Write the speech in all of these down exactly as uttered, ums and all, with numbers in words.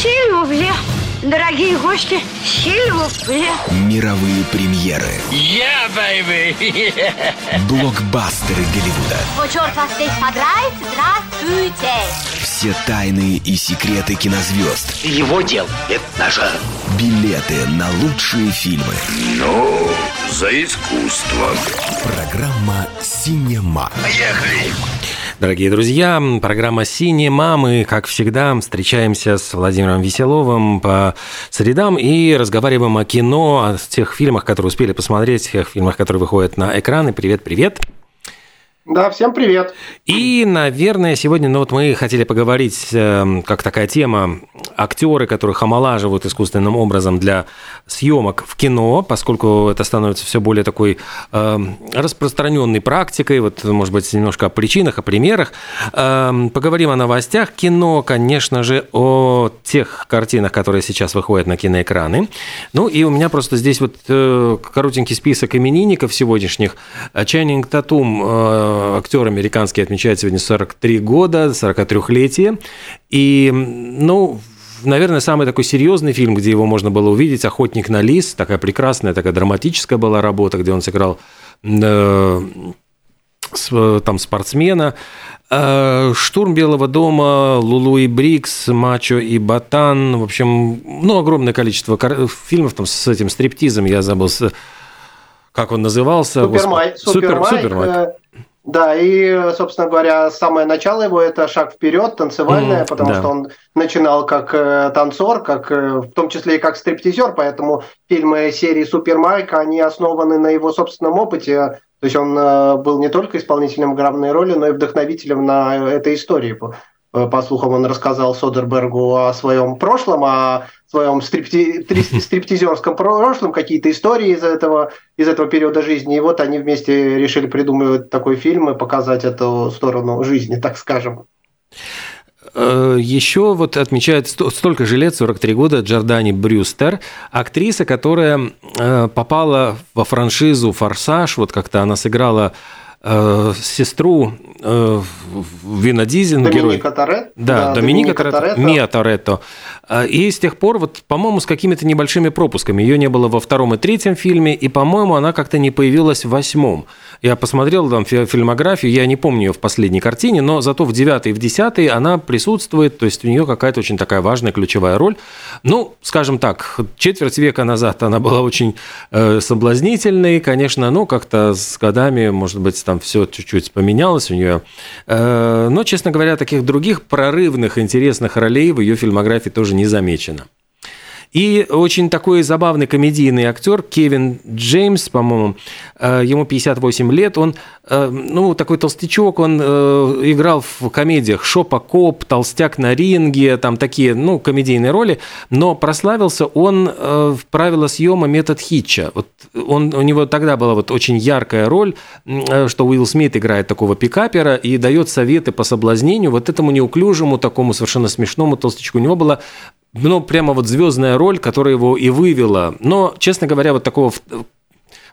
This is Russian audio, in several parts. Сильвупле, дорогие гости, сильвупле. Мировые премьеры. Я, yeah, бэйби. Блокбастеры Голливуда. О, черт, вас здесь понравится? Здравствуйте. Все тайны и секреты кинозвезд. Его дело, это наша. Билеты на лучшие фильмы. Ну, за искусство. Программа «Синема». Поехали! Дорогие друзья, программа «Синема». Мы, как всегда, встречаемся с Владимиром Веселовым по средам и разговариваем о кино, о тех фильмах, которые успели посмотреть, о тех фильмах, которые выходят на экраны. Привет-привет! Да, всем привет. И, наверное, сегодня, ну вот мы хотели поговорить, э, как такая тема, актеры, которых омолаживают искусственным образом для съемок в кино, поскольку это становится все более такой э, распространенной практикой. Вот, может быть, немножко о причинах, о примерах. Э, поговорим о новостях кино, конечно же, о тех картинах, которые сейчас выходят на киноэкраны. Ну и у меня просто здесь вот э, коротенький список именинников сегодняшних. Чайнинг Татум. Э, Актер американский отмечает сегодня сорок три года, сорок три летие. И, ну, наверное, самый такой серьезный фильм, где его можно было увидеть, «Охотник на лис». Такая прекрасная, такая драматическая была работа, где он сыграл э, там спортсмена. «Штурм Белого дома», «Лулу и Брикс», «Мачо и Ботан». В общем, ну, огромное количество фильмов там с этим стриптизом. Я забыл, как он назывался. «Супермайк». Супер, «Супермайк». Да, и, собственно говоря, самое начало его – это «Шаг вперед», танцевальное, mm, потому да. что он начинал как э, танцор, как, э, в том числе и как стриптизер, поэтому фильмы серии «Супермайк», они основаны на его собственном опыте. То есть он э, был не только исполнителем главной роли, но и вдохновителем на этой истории. По слухам, он рассказал Содербергу о своем прошлом, о своем стрипти... стриптизерском прошлом, какие-то истории из этого, из этого периода жизни. И вот они вместе решили придумывать такой фильм и показать эту сторону жизни, так скажем. Еще вот отмечает столько же лет, сорок три года, Джордани Брюстер, актриса, которая попала во франшизу «Форсаж». Вот как-то она сыграла Э, сестру э, Вина Дизеля, Доминика Торетто. Да, да, Доминика Торетто, Миа Торетто. И с тех пор, вот, по-моему, с какими-то небольшими пропусками. Ее не было во втором и третьем фильме, и, по-моему, она как-то не появилась в восьмом. Я посмотрел там фильмографию, я не помню ее в последней картине, но зато в девятой и в десятой она присутствует, то есть у нее какая-то очень такая важная ключевая роль. Ну, скажем так, четверть века назад она была очень э, соблазнительной, конечно, но как-то с годами, может быть, там все чуть-чуть поменялось у нее. Но, честно говоря, таких других прорывных, интересных ролей в ее фильмографии тоже не замечено. И очень такой забавный комедийный актер Кевин Джеймс, по-моему, ему пятьдесят восемь лет, он, ну, такой толстячок, он играл в комедиях «Шопокоп», «Толстяк на ринге», там такие, ну, комедийные роли, но прославился он в «Правила съема метод Хитча». Вот он, у него тогда была вот очень яркая роль, что Уилл Смит играет такого пикапера и дает советы по соблазнению вот этому неуклюжему, такому совершенно смешному толстячку. У него была, ну, прямо вот звездная роль, которая его и вывела. Но, честно говоря, вот такого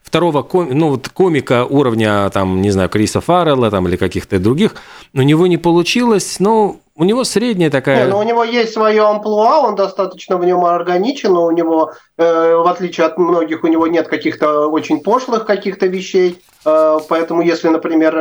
второго коми, ну, вот комика уровня, там, не знаю, Криса Фаррелла там, или каких-то других, у него не получилось, но у него средняя такая... Не, но у него есть свое амплуа, он достаточно в нем органичен, но у него, э, в отличие от многих, у него нет каких-то очень пошлых каких-то вещей. Поэтому, если, например,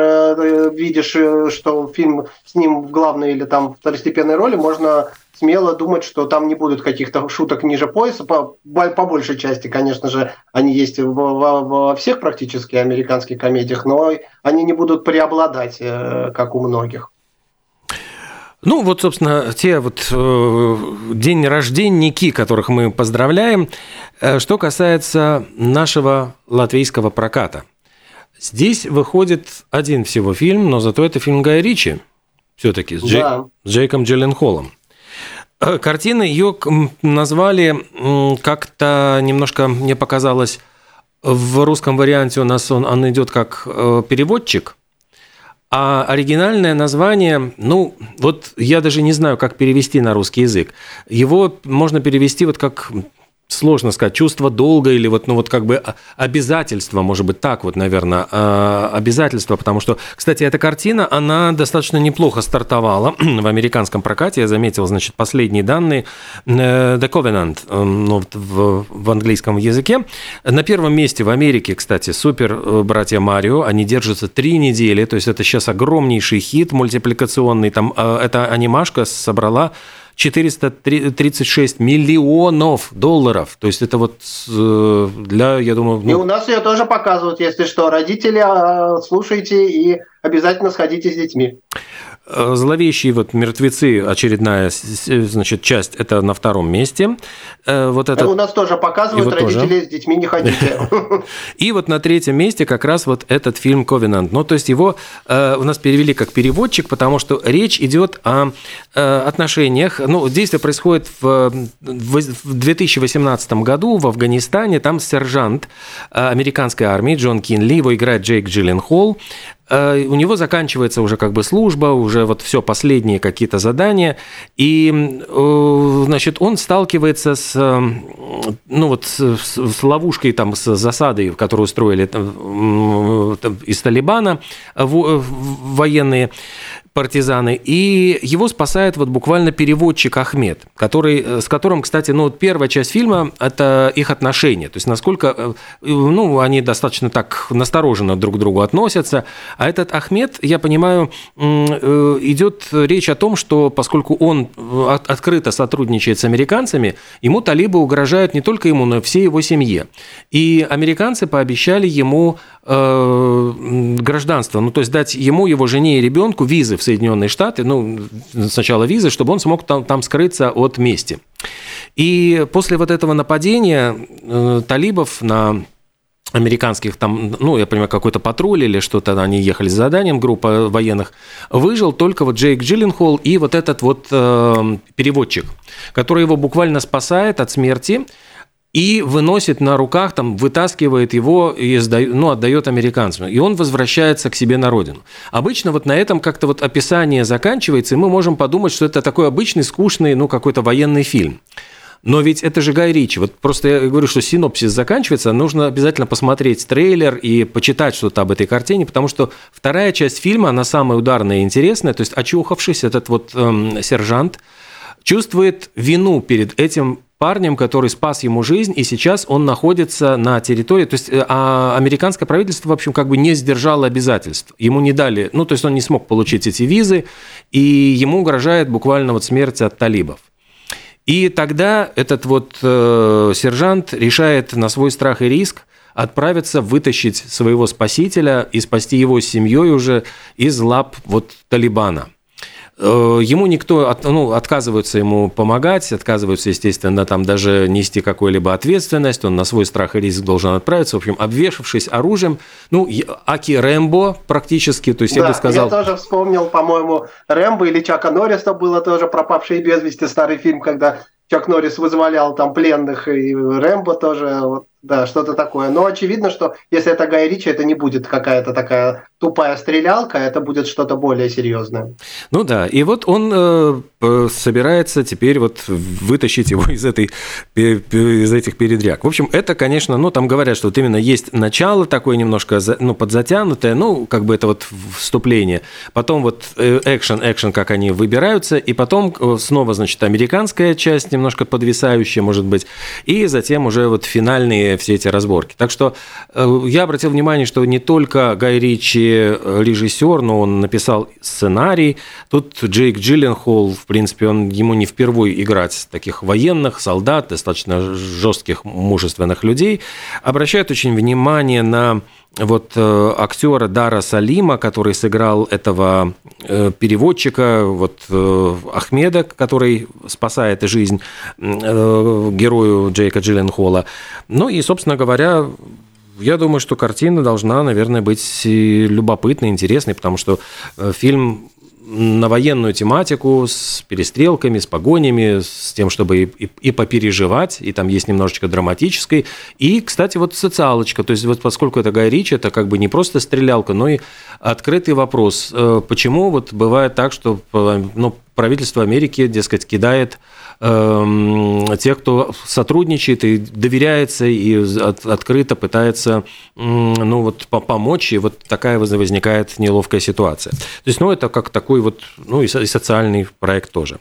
видишь, что фильм с ним в главной или там второстепенной роли, можно смело думать, что там не будет каких-то шуток ниже пояса. По, по большей части, конечно же, они есть во, во всех практически американских комедиях, но они не будут преобладать, как у многих. Ну, вот, собственно, те вот э, день рожденники, которых мы поздравляем. Что касается нашего латвийского проката. Здесь выходит один всего фильм, но зато это фильм Гая Ричи, все-таки с, Джей... да. с Джейком Джилленхолом. Картина ее назвали как-то немножко, мне показалось, в русском варианте у нас он, он идет как переводчик, а оригинальное название, ну, вот я даже не знаю, как перевести на русский язык. Его можно перевести вот как сложно сказать, чувство долга или вот, ну вот как бы обязательство, может быть, так вот, наверное, обязательство, потому что, кстати, эта картина, она достаточно неплохо стартовала в американском прокате, я заметил, значит, последние данные, The Covenant, ну, в, в английском языке. На первом месте в Америке, кстати, супер братья Марио, они держатся три недели, то есть это сейчас огромнейший хит мультипликационный, там эта анимашка собрала четыреста тридцать шесть миллионов долларов. То есть это вот для, я думаю... Ну... И у нас ее тоже показывают, если что. Родители, слушайте и обязательно сходите с детьми. «Зловещие вот мертвецы», очередная, значит, часть, это на втором месте. Вот это... У нас тоже показывают, вот родители тоже с детьми не ходите. И вот на третьем месте как раз вот этот фильм «Ковенант». Ну, то есть его у нас перевели как переводчик, потому что речь идет о отношениях. Ну, действие происходит в две тысячи восемнадцатом году в Афганистане. Там сержант американской армии Джон Кинли, его играет Джейк Джилленхол. У него заканчивается уже как бы служба, уже вот все последние какие-то задания, и, значит, он сталкивается с, ну вот, с ловушкой, там, с засадой, которую устроили там из Талибана военные партизаны, и его спасает вот буквально переводчик Ахмед, который, с которым, кстати, ну, первая часть фильма – это их отношения, то есть насколько, ну, они достаточно так настороженно друг к другу относятся, а этот Ахмед, я понимаю, идет речь о том, что поскольку он от, открыто сотрудничает с американцами, ему талибы угрожают не только ему, но и всей его семье, и американцы пообещали ему э, гражданство, ну, то есть дать ему, его жене и ребенку визы в Соединенные Штаты, ну, сначала визы, чтобы он смог там, там скрыться от мести. И после вот этого нападения э, талибов на американских, там, ну, я понимаю, какой-то патруль или что-то, они ехали с заданием, группа военных, выжил только вот Джейк Джилленхол и вот этот вот э, переводчик, который его буквально спасает от смерти и выносит на руках, там, вытаскивает его и сдает, ну, отдает американцам. И он возвращается к себе на родину. Обычно вот на этом как-то вот описание заканчивается, и мы можем подумать, что это такой обычный, скучный, ну, какой-то военный фильм. Но ведь это же Гай Ричи. Вот просто я говорю, что синопсис заканчивается, нужно обязательно посмотреть трейлер и почитать что-то об этой картине, потому что вторая часть фильма, она самая ударная и интересная, то есть очухавшись, этот вот эм, сержант чувствует вину перед этим парнем, который спас ему жизнь, и сейчас он находится на территории, то есть а американское правительство, в общем, как бы не сдержало обязательств, ему не дали, ну, то есть он не смог получить эти визы, и ему угрожает буквально вот смерть от талибов. И тогда этот вот э, сержант решает на свой страх и риск отправиться вытащить своего спасителя и спасти его с семьей уже из лап вот Талибана. Э, ему никто, от, ну, отказываются ему помогать, отказываются, естественно, там даже нести какую-либо ответственность, он на свой страх и риск должен отправиться, в общем, обвешавшись оружием, ну, аки Рэмбо практически, то есть да, я бы сказал... Да, я тоже вспомнил, по-моему, Рэмбо или Чака Норриса было тоже «Пропавшие без вести», старый фильм, когда Чак Норрис вызволял там пленных, и Рэмбо тоже, вот, да, что-то такое. Но очевидно, что если это Гай Ричи, это не будет какая-то такая тупая стрелялка, это будет что-то более серьезное. Ну да, и вот он э, собирается теперь вот вытащить его из, этой, из этих передряг. В общем, это, конечно, ну там говорят, что вот именно есть начало такое немножко, ну, подзатянутое, ну, как бы это вот вступление. Потом вот экшен, экшен, как они выбираются, и потом снова, значит, американская часть, немножко подвисающая, может быть, и затем уже вот финальные все эти разборки. Так что я обратил внимание, что не только Гай Ричи режиссер, но он написал сценарий. Тут Джейк Джилленхол, в принципе, он, ему не впервые играть таких военных, солдат, достаточно жестких, мужественных людей. Обращает очень внимание на вот э, актера Дара Салима, который сыграл этого э, переводчика, вот э, Ахмеда, который спасает жизнь э, герою Джейка Джилленхола. Ну и, собственно говоря, я думаю, что картина должна, наверное, быть любопытной, интересной, потому что фильм на военную тематику с перестрелками, с погонями, с тем, чтобы и, и, и попереживать, и там есть немножечко драматической. И, кстати, вот социалочка, то есть вот поскольку это Гай Ричи, это как бы не просто стрелялка, но и открытый вопрос, почему вот бывает так, что, ну, правительство Америки, дескать, кидает э, тех, кто сотрудничает и доверяется, и от, открыто пытается э, ну, вот, помочь, и вот такая возникает неловкая ситуация. То есть, ну, это как такой вот, ну, и социальный проект тоже.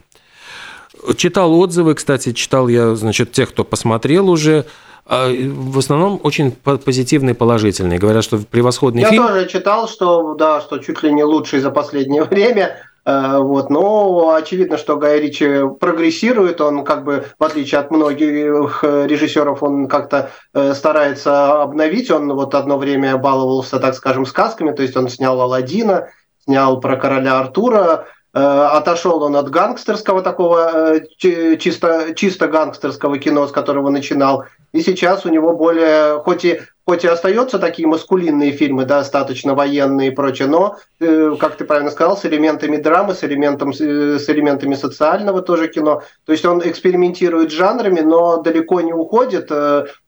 Читал отзывы, кстати, читал я, значит, тех, кто посмотрел уже, в основном очень позитивные, положительные. Говорят, что превосходный я фильм. Я тоже читал, что, да, что чуть ли не лучший за последнее время. Вот, но очевидно, что Гай Ричи прогрессирует, он как бы, в отличие от многих режиссеров, он как-то старается обновить, он вот одно время баловался, так скажем, сказками, то есть он снял «Аладдина», снял про короля Артура, отошел он от гангстерского такого, чисто, чисто гангстерского кино, с которого начинал, и сейчас у него более, хоть и Хоть и остаются такие маскулинные фильмы, достаточно военные и прочее, но, как ты правильно сказал, с элементами драмы, с, элементом, с элементами социального тоже кино. То есть он экспериментирует с жанрами, но далеко не уходит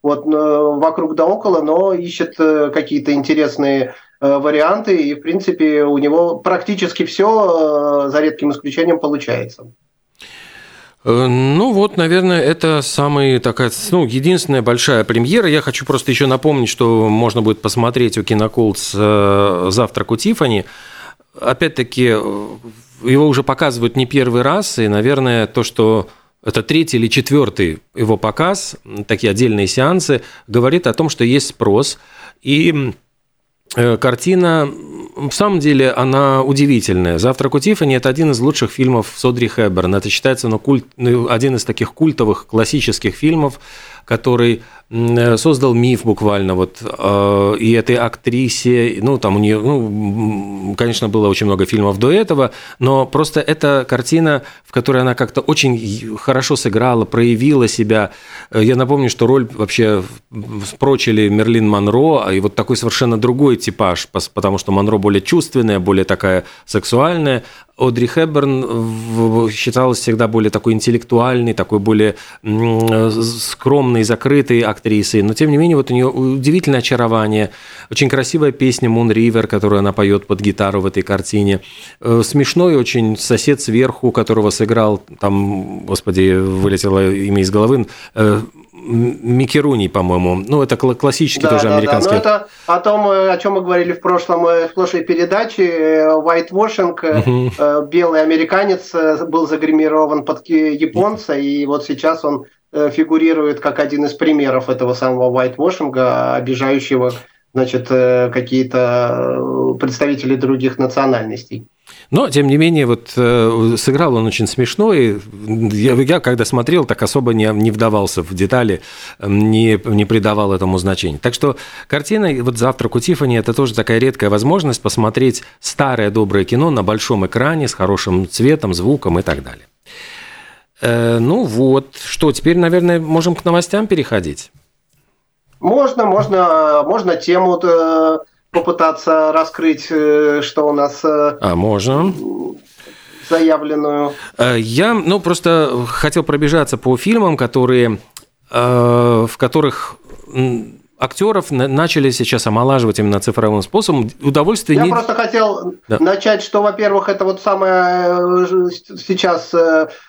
вот, вокруг да около, но ищет какие-то интересные варианты. И, в принципе, у него практически все, за редким исключением, получается. Ну вот, наверное, это самая такая, ну, единственная большая премьера. Я хочу просто еще напомнить, что можно будет посмотреть у Киноколдс «Завтрак у Тиффани». Опять-таки, его уже показывают не первый раз, и, наверное, то, что это третий или четвертый его показ, такие отдельные сеансы, говорит о том, что есть спрос. И картина, в самом деле, она удивительная. «Завтрак у Тиффани» – это один из лучших фильмов с Одри Хепбёрн. Это считается ну, культ, ну, один из таких культовых классических фильмов, который создал миф буквально. Вот, э, и этой актрисе, ну, там у нее, ну, конечно, было очень много фильмов до этого, но просто эта картина, в которой она как-то очень хорошо сыграла, проявила себя. Я напомню, что роль вообще впрочили Мерлин Монро, и вот такой совершенно другой типаж, потому что Монро более чувственная, более такая сексуальная. Одри Хепбёрн считалась всегда более такой интеллектуальной, такой более скромной, закрытой актрисой. Но, тем не менее, вот у нее удивительное очарование. Очень красивая песня «Moon River», которую она поет под гитару в этой картине. Смешной очень сосед сверху, которого сыграл, там, господи, вылетело имя из головы, Микки Руни, по-моему. Ну, это классический да, тоже да, американский. Да, да, но это о том, о чем мы говорили в, прошлом, в прошлой передаче. Whitewashing, uh-huh. Белый американец был загримирован под японца, uh-huh. и вот сейчас он фигурирует как один из примеров этого самого whitewashing, обижающего, значит, какие-то представители других национальностей. Но, тем не менее, вот сыграл он очень смешно, и я, я когда смотрел, так особо не, не вдавался в детали, не, не придавал этому значения. Так что картина вот «Завтрак у Тиффани» – это тоже такая редкая возможность посмотреть старое доброе кино на большом экране с хорошим цветом, звуком и так далее. Э, ну вот, что, теперь, наверное, можем к новостям переходить? Можно, можно, можно тему-то... попытаться раскрыть, что у нас... А, можно. Заявленную. Я, ну, просто хотел пробежаться по фильмам, которые, в которых... актеров начали сейчас омолаживать именно цифровым способом. Удовольствие Я не... просто хотел да. начать, что, во-первых, это вот самое сейчас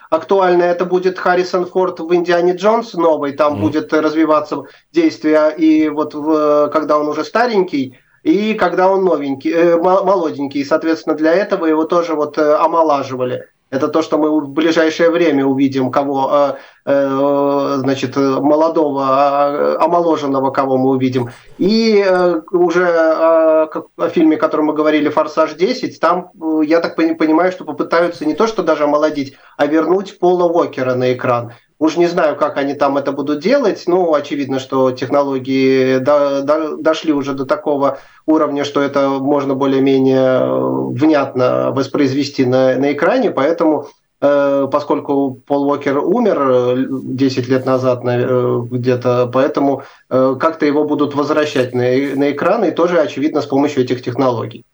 актуальное, это будет Харрисон Форд в «Индиане Джонс» новый, там mm. будет развиваться действие, и вот в, когда он уже старенький, и когда он новенький, э, молоденький, соответственно, для этого его тоже вот омолаживали. Это то, что мы в ближайшее время увидим, кого, значит, молодого, омоложенного, кого мы увидим. И уже о фильме, о котором мы говорили, «Форсаж десять», там, я так понимаю, что попытаются не то, что даже омолодить, а вернуть Пола Уокера на экран. Уж не знаю, как они там это будут делать, но очевидно, что технологии до, до, дошли уже до такого уровня, что это можно более-менее внятно воспроизвести на, на экране, поэтому, э, поскольку Пол Уокер умер десять лет назад э, где-то, поэтому э, как-то его будут возвращать на, на экран, и тоже, очевидно, с помощью этих технологий.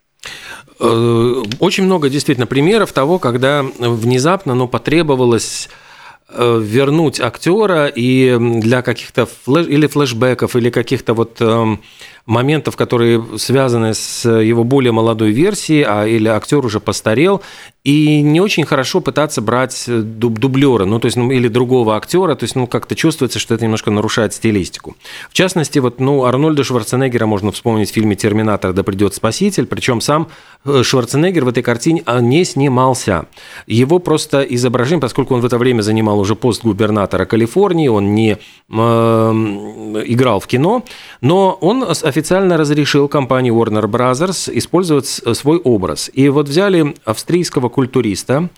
Очень много действительно примеров того, когда внезапно, но потребовалось... вернуть актера и для каких-то флеш... или флешбеков, или каких-то вот моментов, которые связаны с его более молодой версией, а, или актер уже постарел, и не очень хорошо пытаться брать дуб- дублера, ну, то есть, ну, или другого актера, то есть, ну, как-то чувствуется, что это немножко нарушает стилистику. В частности, вот, ну, Арнольда Шварценеггера можно вспомнить в фильме «Терминатор. Да придет спаситель», причем сам Шварценеггер в этой картине не снимался. Его просто изображение, поскольку он в это время занимал уже пост губернатора Калифорнии, он не э, играл в кино, но он официально разрешил компании Warner Brothers использовать свой образ. И вот взяли австрийского культуриста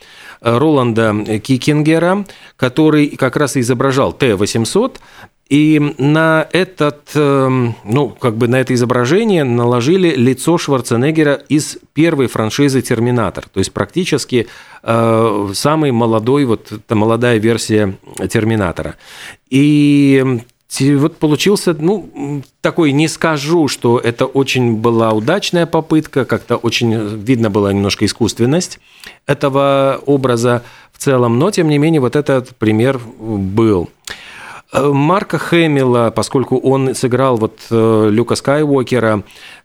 Роланда Кикингера, который как раз и изображал Т восемьсот, и на этот, ну, как бы на это изображение наложили лицо Шварценеггера из первой франшизы «Терминатор», то есть практически э, самый молодой, вот молодая версия «Терминатора». И вот получился, ну, такой, не скажу, что это очень была удачная попытка, как-то очень видно была немножко искусственность этого образа в целом, но, тем не менее, вот этот пример был. Марка Хэмилла, поскольку он сыграл вот Люка Скайуокера,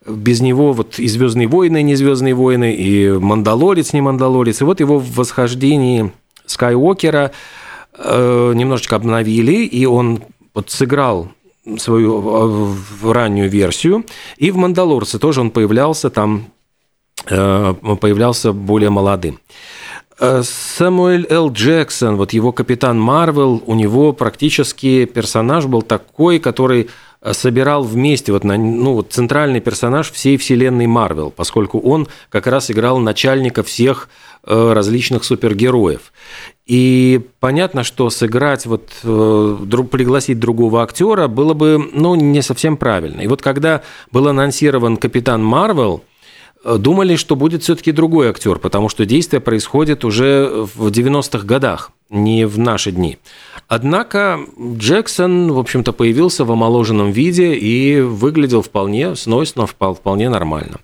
без него вот и «Звёздные войны», и не «Звёздные войны», и «Мандалорец», не «Мандалорец», и вот его в восхождении Скайуокера э, немножечко обновили, и он вот сыграл свою э, раннюю версию, и в «Мандалорце» тоже он появлялся там, э, появлялся более молодым. Сэмюэл Л. Джексон, вот его «Капитан Марвел», у него практически персонаж был такой, который собирал вместе, вот, ну, вот центральный персонаж всей вселенной Марвел, поскольку он как раз играл начальника всех различных супергероев. И понятно, что сыграть, вот, пригласить другого актера было бы, ну, не совсем правильно. И вот когда был анонсирован «Капитан Марвел», думали, что будет все-таки другой актер, потому что действие происходит уже в девяностых годах, не в наши дни. Однако Джексон, в общем-то, появился в омоложенном виде и выглядел вполне сносно, вполне нормально.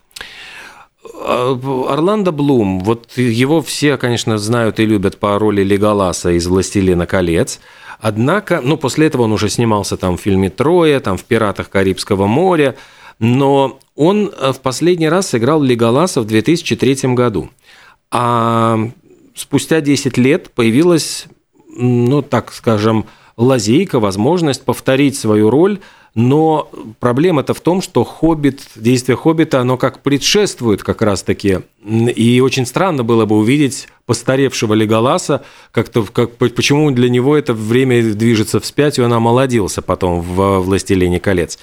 Орландо Блум, вот его все, конечно, знают и любят по роли Леголаса из «Властелина колец». Однако, ну, после этого он уже снимался там в фильме «Троя», там в «Пиратах Карибского моря», но он в последний раз сыграл Леголаса в две тысячи третьем году. А спустя десять лет появилась, ну, так скажем, лазейка, возможность повторить свою роль. Но проблема-то в том, что «Хоббит», действие «Хоббита», оно как предшествует как раз-таки. И очень странно было бы увидеть постаревшего Леголаса, как-то, как, почему для него это время движется вспять, и он омолодился потом в «Властелине колец».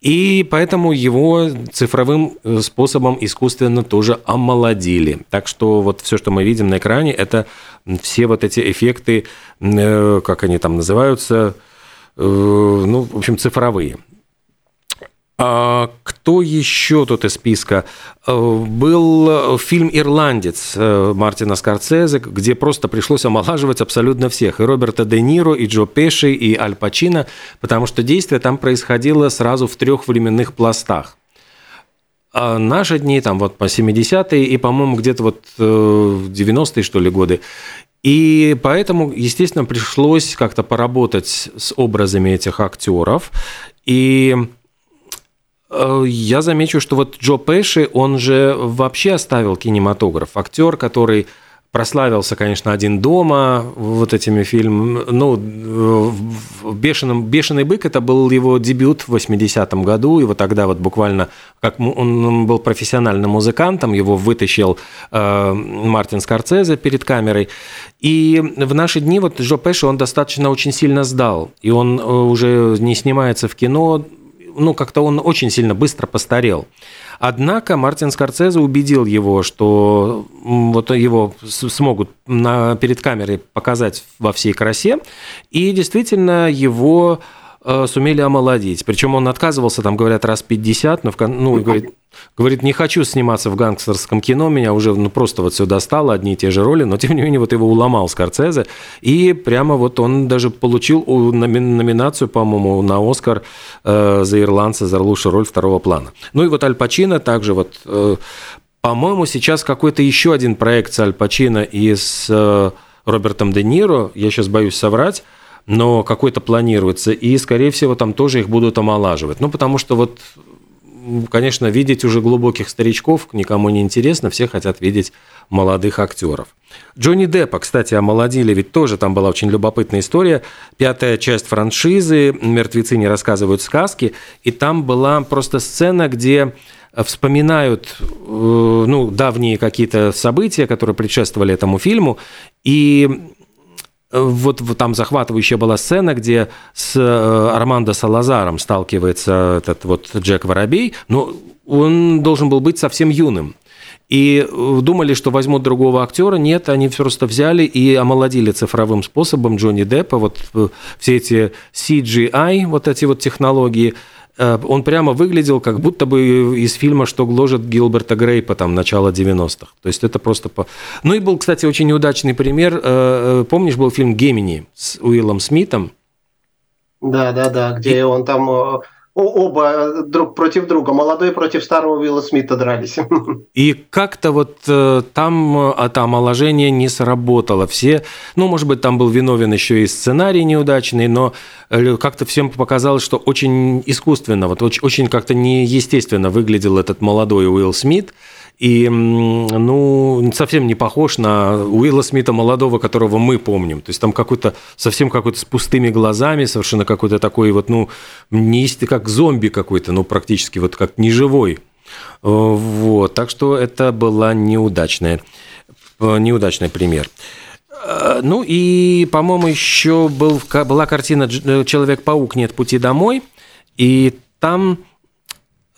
И поэтому его цифровым способом искусственно тоже омолодили. Так что вот все, что мы видим на экране, это все вот эти эффекты, как они там называются, ну, в общем, цифровые. А кто еще тут из списка? Был фильм «Ирландец» Мартина Скорсезе, где просто пришлось омолаживать абсолютно всех. И Роберта Де Ниро, и Джо Пеши, и Аль Пачино, потому что действие там происходило сразу в трех временных пластах. А наши дни, там вот по семидесятые и, по-моему, где-то вот девяностые, что ли, годы. И поэтому, естественно, пришлось как-то поработать с образами этих актеров. И я замечу, что вот Джо Пеши, он же вообще оставил кинематограф. Актер, который прославился, конечно, «Один дома», вот этими фильмами. Ну, «Бешеный, бешеный бык» – это был его дебют в восьмидесятом году. И вот тогда вот буквально, как он был профессиональным музыкантом, его вытащил э, Мартин Скорсезе перед камерой. И в наши дни вот Джо Пеши, он достаточно очень сильно сдал. И он уже не снимается в кино. Ну, как-то он очень сильно быстро постарел. Однако Мартин Скорсезе убедил его, что вот его смогут на, перед камерой показать во всей красе, и действительно его э, сумели омолодить. Причем он отказывался, там, говорят, раз пятьдесят, но в, ну, говорит, говорит, не хочу сниматься в гангстерском кино, меня уже, ну, просто вот все достало, одни и те же роли, но тем не менее вот его уломал Скорсезе, и прямо вот он даже получил номинацию, по-моему, на «Оскар» э, за «Ирландца», за лучшую роль второго плана. Ну и вот Аль Пачино также вот, э, по-моему, сейчас какой-то еще один проект с Аль Пачино и с э, Робертом Де Ниро, я сейчас боюсь соврать, но какой-то планируется, и, скорее всего, там тоже их будут омолаживать, ну, потому что вот конечно, видеть уже глубоких старичков никому не интересно, все хотят видеть молодых актеров. Джонни Деппа, кстати, омолодили, ведь тоже там была очень любопытная история. Пятая часть франшизы «Мертвецы не рассказывают сказки», и там была просто сцена, где вспоминают ну, давние какие-то события, которые предшествовали этому фильму, и... Вот, вот там захватывающая была сцена, где с э, Армандо Салазаром сталкивается этот вот Джек Воробей, но он должен был быть совсем юным. И думали, что возьмут другого актера. Нет, они просто взяли и омолодили цифровым способом Джонни Деппа. Вот все эти си джи ай, вот эти вот технологии. Он прямо выглядел, как будто бы из фильма «Что гложет Гилберта Грейпа», там, начала девяностых. То есть это просто... По... Ну и был, кстати, очень неудачный пример. Помнишь, был фильм «Гемини» с Уиллом Смитом? Да, да, да, где и... он там... Оба друг против друга, молодой против старого Уилла Смита дрались. И как-то вот там это омоложение не сработало. Все, ну, может быть, там был виновен еще и сценарий неудачный, но как-то всем показалось, что очень искусственно, вот очень, очень как-то неестественно выглядел этот молодой Уилл Смит. И, ну, совсем не похож на Уилла Смита молодого, которого мы помним. То есть там какой-то, совсем какой-то с пустыми глазами, совершенно какой-то такой вот, ну, не как зомби какой-то, ну, практически вот как неживой. Вот, так что это была неудачная, неудачный пример. Ну, и, по-моему, еще был, была картина «Человек-паук. Нет пути домой», и там...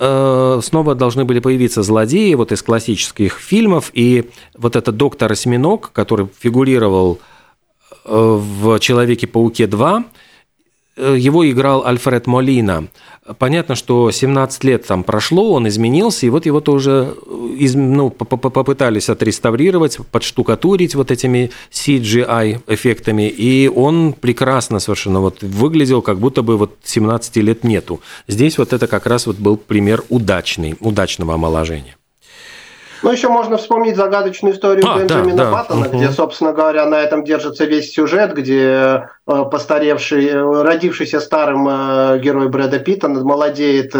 снова должны были появиться злодеи вот из классических фильмов, и вот этот доктор Осьминог, который фигурировал в «Человеке-пауке два», его играл Альфред Молина. Понятно, что семнадцать лет там прошло, он изменился, и вот его тоже из, ну, попытались отреставрировать, подштукатурить вот этими си джи ай-эффектами, и он прекрасно совершенно вот выглядел, как будто бы вот семнадцати лет нету. Здесь вот это как раз вот был пример удачный, удачного омоложения. Ну, еще можно вспомнить загадочную историю а, Бенджамина да, да. Баттона, угу. где, собственно говоря, на этом держится весь сюжет, где постаревший, родившийся старым герой Брэда Питта молодеет,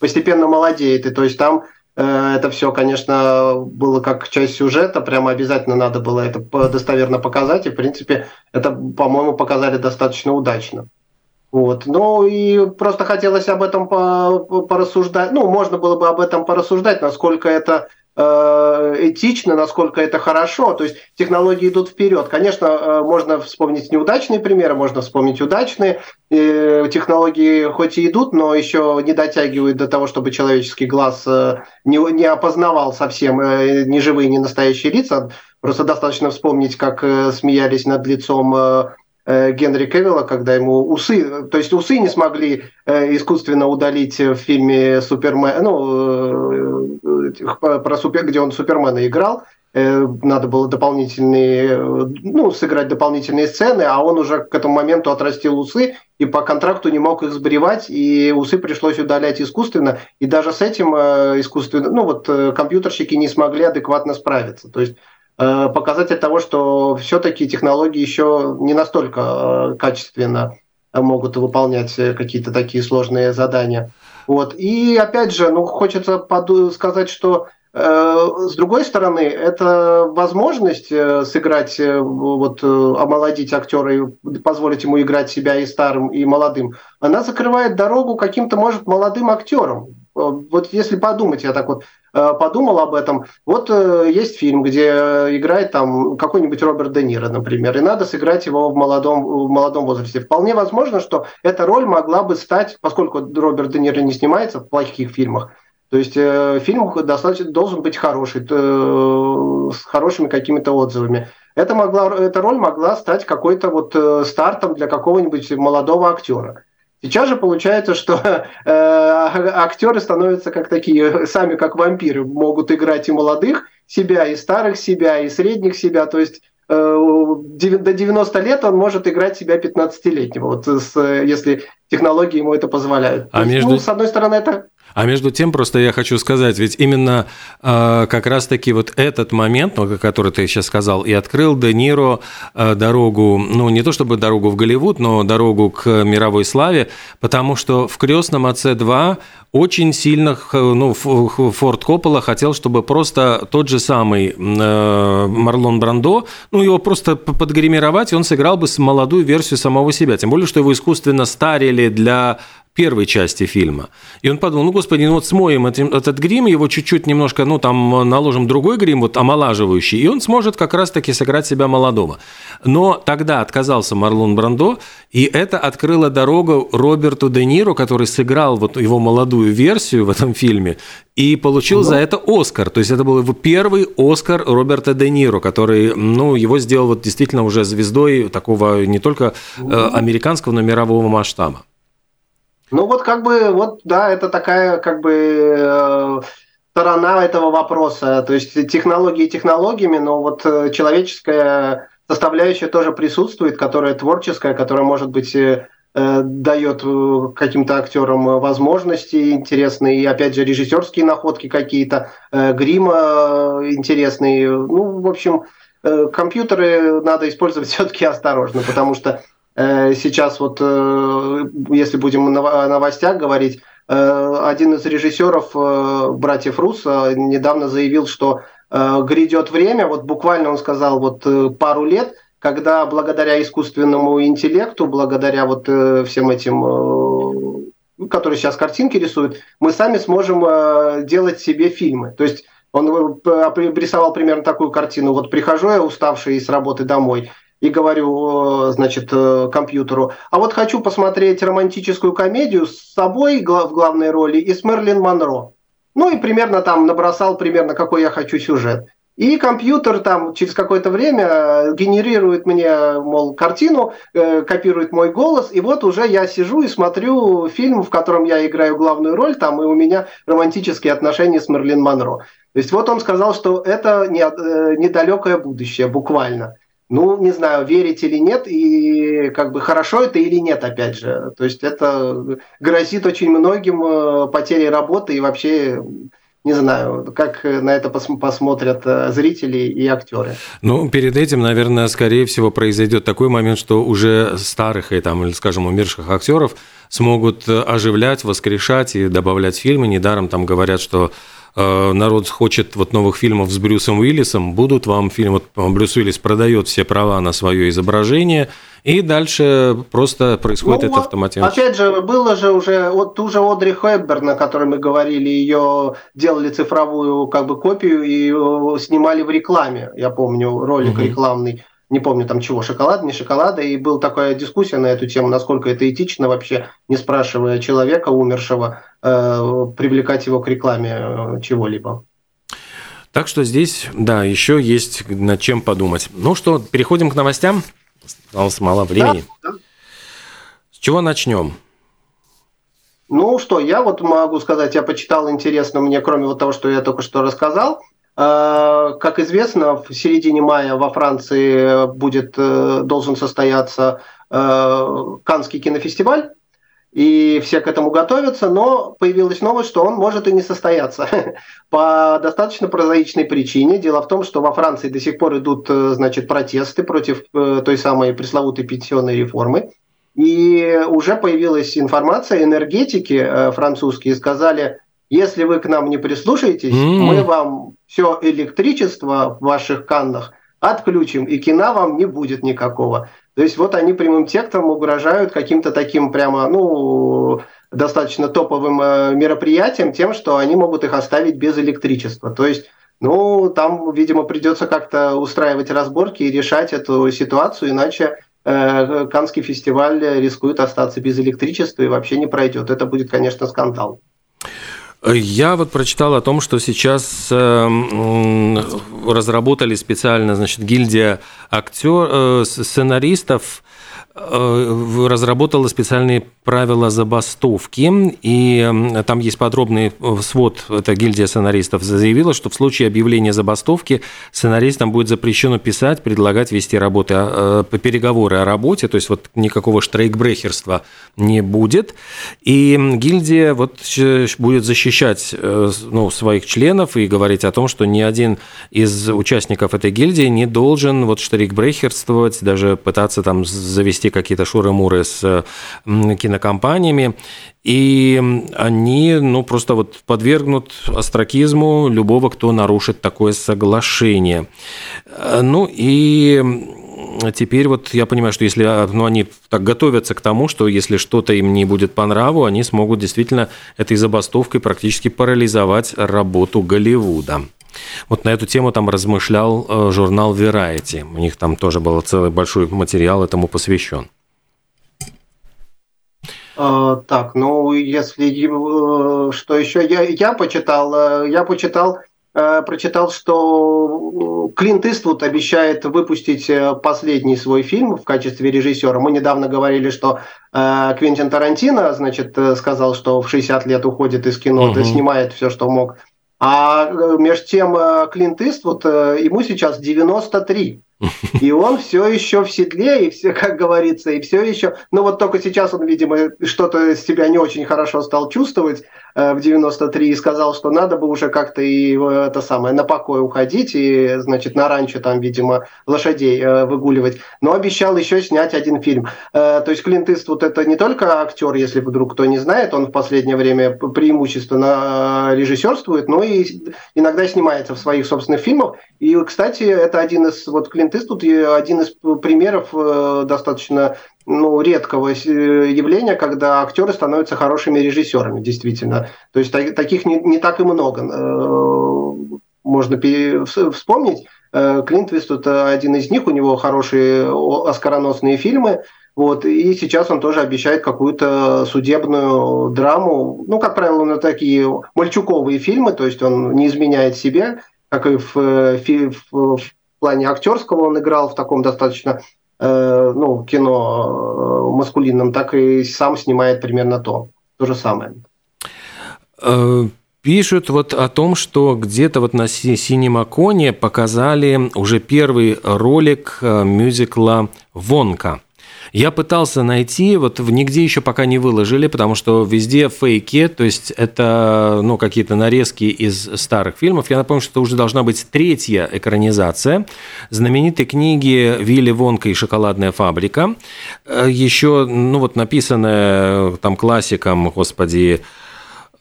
постепенно молодеет. И то есть там это все, конечно, было как часть сюжета, прямо обязательно надо было это достоверно показать. И, в принципе, это, по-моему, показали достаточно удачно. Вот. Ну и просто хотелось об этом порассуждать. Ну, можно было бы об этом порассуждать, насколько это... этично, насколько это хорошо. То есть технологии идут вперед. Конечно, можно вспомнить неудачные примеры, можно вспомнить удачные. Технологии хоть и идут, но еще не дотягивают до того, чтобы человеческий глаз не, не опознавал совсем ни живые, ни настоящие лица. Просто достаточно вспомнить, как смеялись над лицом Генри Кевилла, когда ему усы, то есть усы не смогли искусственно удалить в фильме «Супермен», ну, про супер, где он Супермена играл, надо было дополнительные, ну, сыграть дополнительные сцены, а он уже к этому моменту отрастил усы и по контракту не мог их сбривать, и усы пришлось удалять искусственно, и даже с этим искусственно, ну, вот компьютерщики не смогли адекватно справиться, то есть показатель того, что все-таки технологии еще не настолько качественно могут выполнять какие-то такие сложные задания. Вот. И опять же, ну, хочется сказать, что э, с другой стороны, это возможность сыграть, вот, омолодить актера и позволить ему играть себя и старым, и молодым. Она закрывает дорогу каким-то, может, молодым актерам. Вот если подумать, я так вот подумал об этом. Вот есть фильм, где играет там какой-нибудь Роберт Де Ниро, например, и надо сыграть его в молодом, в молодом возрасте. Вполне возможно, что эта роль могла бы стать, поскольку Роберт Де Ниро не снимается в плохих фильмах, то есть фильм достаточно должен быть хороший, с хорошими какими-то отзывами. Это могла, эта роль могла стать какой-то вот стартом для какого-нибудь молодого актера. Сейчас же получается, что э, актеры становятся как такие, сами как вампиры, могут играть и молодых себя, и старых себя, и средних себя. То есть э, до девяноста лет он может играть себя пятнадцатилетнего, вот с, если технологии ему это позволяют. А есть, между... ну, с одной стороны, это А между тем, просто я хочу сказать, ведь именно э, как раз-таки вот этот момент, ну, который ты сейчас сказал, и открыл Де Ниро э, дорогу, ну, не то чтобы дорогу в Голливуд, но дорогу к мировой славе, потому что в «Крестном отце два» очень сильно, ну, Форд Коппола хотел, чтобы просто тот же самый э, Марлон Брандо, ну, его просто подгримировать, и он сыграл бы молодую версию самого себя. Тем более, что его искусственно старили для первой части фильма. И он подумал, ну, господи, ну, вот смоем этот, этот грим, его чуть-чуть немножко, ну, там, наложим другой грим, вот, омолаживающий, и он сможет как раз-таки сыграть себя молодого. Но тогда отказался Марлон Брандо, и это открыло дорогу Роберту Де Ниро, который сыграл вот его молодую версию в этом фильме, и получил ну. за это Оскар. То есть это был его первый Оскар Роберта Де Ниро, который, ну, его сделал вот действительно уже звездой такого не только э, американского, но и мирового масштаба. Ну вот как бы, вот да, это такая как бы э, сторона этого вопроса. То есть технологии технологиями, но вот э, человеческая составляющая тоже присутствует, которая творческая, которая, может быть, э, дает каким-то актерам возможности интересные, и опять же режиссерские находки какие-то, э, грима интересные. Ну, в общем, э, компьютеры надо использовать все-таки осторожно, потому что сейчас вот, если будем о новостях говорить, один из режиссеров братьев Руссо недавно заявил, что грядет время, вот буквально он сказал вот пару лет, когда благодаря искусственному интеллекту, благодаря вот всем этим, которые сейчас картинки рисуют, мы сами сможем делать себе фильмы. То есть он обрисовал примерно такую картину: вот прихожу я уставший с работы домой и говорю, значит, компьютеру, а вот хочу посмотреть романтическую комедию с собой в главной роли и с Мерлин Монро. Ну и примерно там набросал примерно, какой я хочу сюжет. И компьютер там через какое-то время генерирует мне, мол, картину, копирует мой голос, и вот уже я сижу и смотрю фильм, в котором я играю главную роль, там и у меня романтические отношения с Мерлин Монро. То есть вот он сказал, что это недалекое будущее, буквально. Ну, не знаю, верить или нет, и как бы хорошо это или нет, опять же. То есть это грозит очень многим потерей работы и вообще... Не знаю, как на это посмотрят зрители и актеры. Ну, перед этим, наверное, скорее всего, произойдет такой момент, что уже старых и там, или, скажем, умерших актеров смогут оживлять, воскрешать и добавлять в фильмы. Недаром там говорят, что э, народ хочет вот новых фильмов с Брюсом Уиллисом. Будут вам фильмы. Вот Брюс Уиллис продает все права на свое изображение. И дальше просто происходит ну, это автоматически. Опять же, было же уже вот ту же Одри Хепбёрн, о которой мы говорили, ее делали цифровую как бы копию и снимали в рекламе. Я помню ролик угу. рекламный, не помню там чего, шоколад, не шоколада, и была такая дискуссия на эту тему, насколько это этично вообще, не спрашивая человека, умершего, э, привлекать его к рекламе чего-либо. Так что здесь, да, еще есть над чем подумать. Ну что, переходим к новостям. Осталось мало времени. Да, да. С чего начнем? Ну что, я вот могу сказать, я почитал интересно мне, кроме вот того, что я только что рассказал. Э, как известно, в середине мая во Франции будет, э, должен состояться э, Каннский кинофестиваль, и все к этому готовятся, но появилась новость, что он может и не состояться по достаточно прозаичной причине. Дело в том, что во Франции до сих пор идут, значит, протесты против той самой пресловутой пенсионной реформы. И уже появилась информация, энергетики французские сказали, если вы к нам не прислушаетесь, mm-hmm. мы вам все электричество в ваших Каннах отключим, и кино вам не будет никакого. То есть вот они прямым текстом угрожают каким-то таким прямо, ну, достаточно топовым мероприятием тем, что они могут их оставить без электричества. То есть, ну, там, видимо, придется как-то устраивать разборки и решать эту ситуацию, иначе э, Каннский фестиваль рискует остаться без электричества и вообще не пройдет. Это будет, конечно, скандал. Я вот прочитал о том, что сейчас э, разработали специально, значит, гильдия актер, э, сценаристов разработала специальные правила забастовки, и там есть подробный свод, это гильдия сценаристов заявила, что в случае объявления забастовки сценаристам будет запрещено писать, предлагать вести работы, переговоры о работе, то есть вот никакого штрейкбрехерства не будет, и гильдия вот будет защищать, ну, своих членов и говорить о том, что ни один из участников этой гильдии не должен вот штрейкбрехерствовать, даже пытаться там завести какие-то шуры-муры с кинокомпаниями, и они, ну, просто вот подвергнут остракизму любого, кто нарушит такое соглашение. Ну, и теперь вот я понимаю, что если, ну, они так готовятся к тому, что если что-то им не будет по нраву, они смогут действительно этой забастовкой практически парализовать работу Голливуда. Вот на эту тему там размышлял журнал Variety. У них там тоже был целый большой материал этому посвящен. Uh, так, ну, если... Uh, что еще? Я, я почитал, uh, я почитал, uh, прочитал, что Клинт Иствуд обещает выпустить последний свой фильм в качестве режиссера. Мы недавно говорили, что uh, Квентин Тарантино, значит, сказал, что в шестьдесят лет уходит из кино, uh-huh. да, снимает все, что мог. А между тем Клинт Иствуд, ему сейчас девяносто три, и он все еще в седле, и все, как говорится, и все еще... Ну вот только сейчас он, видимо, что-то с себя не очень хорошо стал чувствовать в девяносто три и сказал, что надо бы уже как-то и это самое, на покой уходить и, значит, на ранчо там, видимо, лошадей выгуливать. Но обещал еще снять один фильм. То есть Клинт Иствуд это не только актер, если вдруг кто не знает, он в последнее время преимущественно режиссерствует, но и иногда снимается в своих собственных фильмах. И, кстати, это один из... Вот Клинт Иствуд один из примеров достаточно... ну, редкого явления, когда актеры становятся хорошими режиссерами, действительно. То есть таких не, не так и много. Можно пере- вспомнить. Клинт Иствуд один из них, у него хорошие оскароносные фильмы. Вот, и сейчас он тоже обещает какую-то судебную драму. Ну, как правило, на такие мальчуковые фильмы, то есть он не изменяет себе, как и в, в, в плане актерского он играл в таком достаточно... ну, кино маскулинным, так и сам снимает примерно то, то же самое. Пишут вот о том, что где-то вот на Синемаконе показали уже первый ролик мюзикла «Вонка». Я пытался найти, вот нигде еще пока не выложили, потому что везде фейки, то есть это, ну, какие-то нарезки из старых фильмов. Я напомню, что это уже должна быть третья экранизация знаменитой книги Вилли Вонка и шоколадная фабрика. Еще, ну вот написанная там классиком, господи,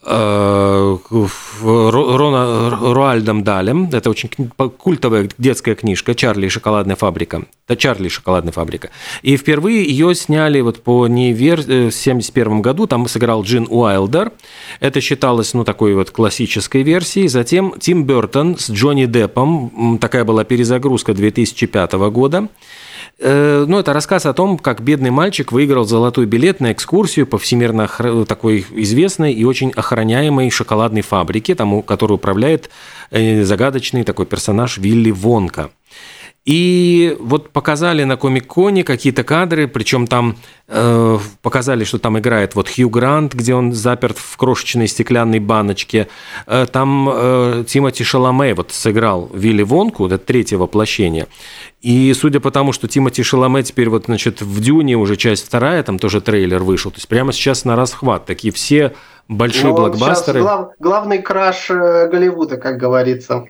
Роальдом Далем. Это очень культовая детская книжка «Чарли и шоколадная фабрика». Да, «Чарли и шоколадная фабрика». И впервые ее сняли вот по ней в семьдесят первом году. Там сыграл Джин Уайлдер. Это считалось, ну, такой вот классической версией. Затем Тим Бертон с Джонни Деппом. Такая была перезагрузка две тысячи пятого года. Ну, это рассказ о том, как бедный мальчик выиграл золотой билет на экскурсию по всемирно такой известной и очень охраняемой шоколадной фабрике, тому, которую управляет загадочный такой персонаж Вилли Вонка. И вот показали на Комик-Коне какие-то кадры, причем там э, показали, что там играет вот Хью Грант, где он заперт в крошечной стеклянной баночке. Э, там э, Тимоти Шаламе вот сыграл Вилли Вонку, это третье воплощение. И судя по тому, что Тимоти Шаламе теперь вот, значит, в «Дюне» уже часть вторая, там тоже трейлер вышел, то есть прямо сейчас на расхват, такие все большие блокбастеры. Глав, главный краш Голливуда, как говорится.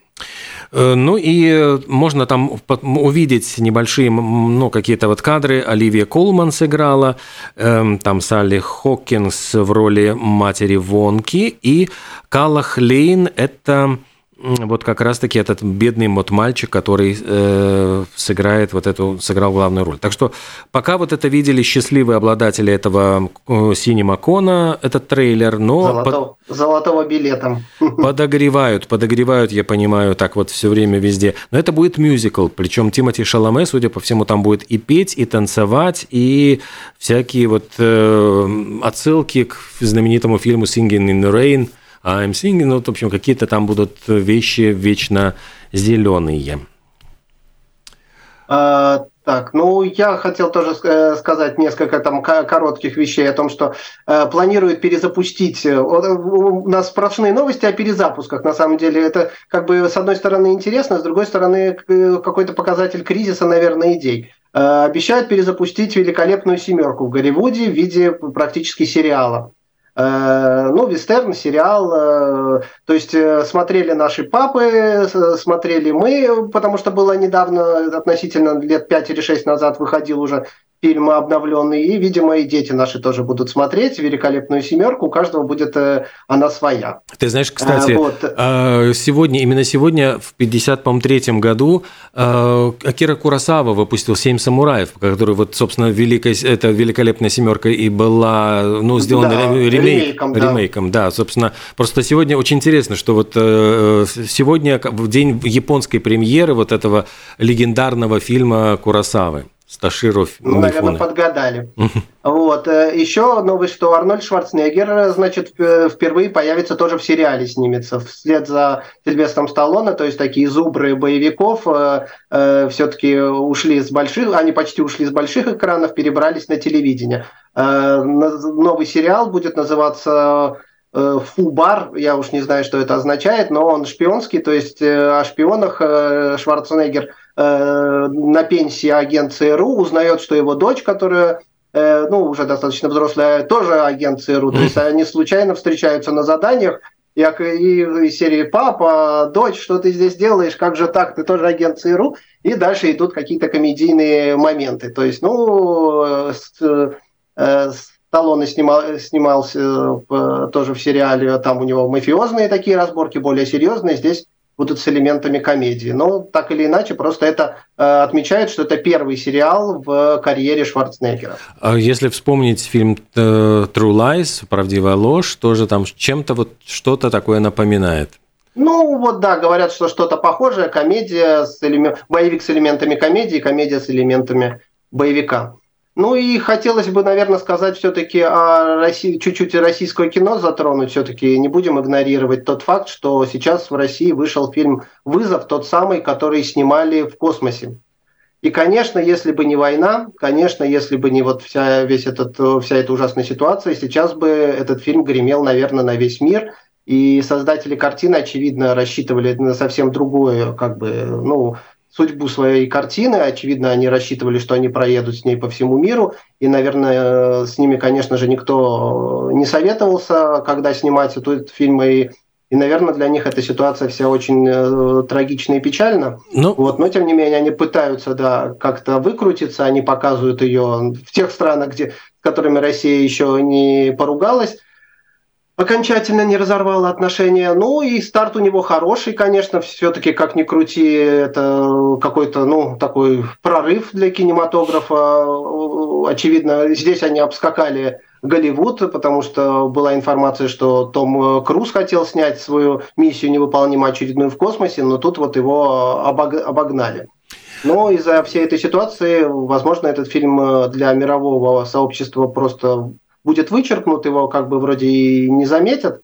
Ну и можно там увидеть небольшие, ну, какие-то вот кадры. Оливия Колман сыграла, там Салли Хокинс в роли матери Вонки, и Каллах Лейн – это вот как раз-таки этот бедный вот мальчик, который э, сыграет вот эту, сыграл главную роль. Так что пока вот это видели счастливые обладатели этого Синемакона, этот трейлер, но... Золотого, под... золотого билета. Подогревают, подогревают, я понимаю, так вот все время везде. Но это будет мюзикл, причем Тимоти Шаламе, судя по всему, там будет и петь, и танцевать, и всякие вот э, отсылки к знаменитому фильму «Singing in the Rain», I'm singing, ну, в общем, какие-то там будут вещи вечно зеленые. А, Так, ну я хотел тоже сказать несколько там коротких вещей о том, что э, планируют перезапустить. У нас сплошные новости о перезапусках. На самом деле это как бы с одной стороны интересно, с другой стороны какой-то показатель кризиса, наверное, идей. Э, обещают перезапустить великолепную семерку в Голливуде в виде практически сериала. Ну, вестерн, сериал, то есть смотрели наши папы, смотрели мы, потому что было недавно, относительно лет пять или шесть назад выходил уже фильм обновленный, и, видимо, и дети наши тоже будут смотреть «Великолепную семерку», у каждого будет она своя. Ты знаешь, кстати, вот. сегодня, именно сегодня, в пятьдесят третьем году, Акира Куросава выпустил «Семь самураев», который, вот, собственно, великая, это «Великолепная семерка» и была, ну, сделана да, ремейк, ремейком, да. ремейком. Да, собственно, просто сегодня очень интересно, что вот сегодня в день японской премьеры вот этого легендарного фильма Куросавы. Сташиров, наверное, подгадали. Вот. Еще новость, что Арнольд Шварценеггер, значит, впервые появится тоже в сериале, снимется вслед за Сильвестром Сталлоне, то есть такие зубры боевиков э, все-таки ушли с больших, они почти ушли с больших экранов, перебрались на телевидение. Э, новый сериал будет называться «Фубар», я уж не знаю, что это означает, но он шпионский, то есть о шпионах Шварценеггер на пенсии агент ЦРУ узнает, что его дочь, которая, ну, уже достаточно взрослая, тоже агент ЦРУ, то есть они случайно встречаются на заданиях, и из серии «Папа, дочь, что ты здесь делаешь? Как же так? Ты тоже агент ЦРУ?» И дальше идут какие-то комедийные моменты, то есть, ну, с, с Сталлоне снимал, снимался тоже в сериале, там у него мафиозные такие разборки, более серьезные, здесь будут с элементами комедии. Но так или иначе, просто это э, отмечает, что это первый сериал в карьере Шварценеггера. Если вспомнить фильм «True Lies», «Правдивая ложь», тоже там чем-то вот что-то такое напоминает. Ну вот да, говорят, что что-то похожее, комедия, с элем... боевик с элементами комедии, комедия с элементами боевика. Ну и хотелось бы, наверное, сказать все-таки о России, чуть-чуть российское кино затронуть. Все-таки не будем игнорировать тот факт, что сейчас в России вышел фильм «Вызов», тот самый, который снимали в космосе. И, конечно, если бы не война, конечно, если бы не вот вся, весь этот, вся эта ужасная ситуация, сейчас бы этот фильм гремел, наверное, на весь мир. И создатели картины, очевидно, рассчитывали на совсем другое, как бы, ну... судьбу своей картины. Очевидно, они рассчитывали, что они проедут с ней по всему миру. И, наверное, с ними, конечно же, никто не советовался, когда снимать этот фильм. И, и наверное, для них эта ситуация вся очень э, трагична и печальна. Но... Вот, но, тем не менее, они пытаются да, как-то выкрутиться. Они показывают ее в тех странах, где, с которыми Россия еще не поругалась. Окончательно не разорвало отношения. Ну и старт у него хороший, конечно, все-таки, как ни крути, это какой-то, ну, такой прорыв для кинематографа. Очевидно, здесь они обскакали Голливуд, потому что была информация, что Том Круз хотел снять свою миссию невыполнимую очередную в космосе, но тут вот его обогнали. Но из-за всей этой ситуации, возможно, этот фильм для мирового сообщества просто... будет вычеркнут, его как бы вроде и не заметят.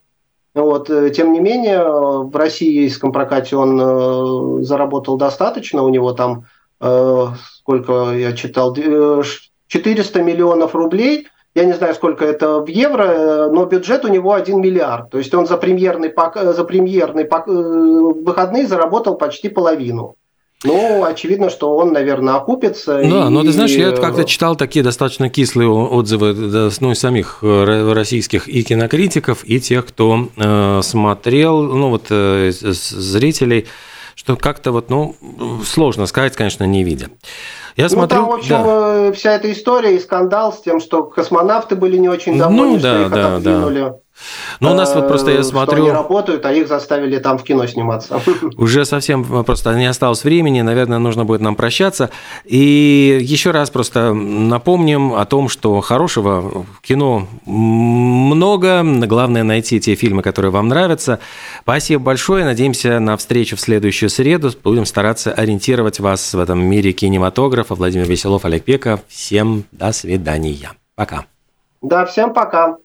Вот. Тем не менее, в российском прокате он заработал достаточно. У него там, э, сколько я читал, четыреста миллионов рублей. Я не знаю, сколько это в евро, но бюджет у него один миллиард. То есть он за премьерный, за премьерный выходные заработал почти половину. Ну, очевидно, что он, наверное, окупится. Да, и... но ты знаешь, я как-то читал такие достаточно кислые отзывы ну, самих российских и кинокритиков, и тех, кто э, смотрел, ну, вот э, зрителей, что как-то вот, ну, сложно сказать, конечно, не видя. Я ну, смотрю, там, в общем, да. вся эта история и скандал с тем, что космонавты были не очень довольны, ну, что да, их да, отодвинули. Да. Ну, у нас вот просто я смотрю... Что они работают, а их заставили там в кино сниматься. Уже совсем просто не осталось времени, наверное, нужно будет нам прощаться. И еще раз просто напомним о том, что хорошего в кино много. Главное найти те фильмы, которые вам нравятся. Спасибо большое. Надеемся на встречу в следующую среду. Будем стараться ориентировать вас в этом мире кинематографа. Владимир Веселов, Олег Пеков. Всем до свидания. Пока. Да, всем пока.